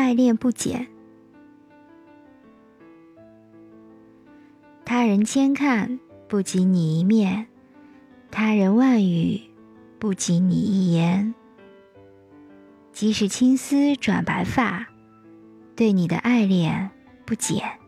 爱恋不减。他人千看不及你一面，他人万语不及你一言。即使青丝转白发，对你的爱恋不减。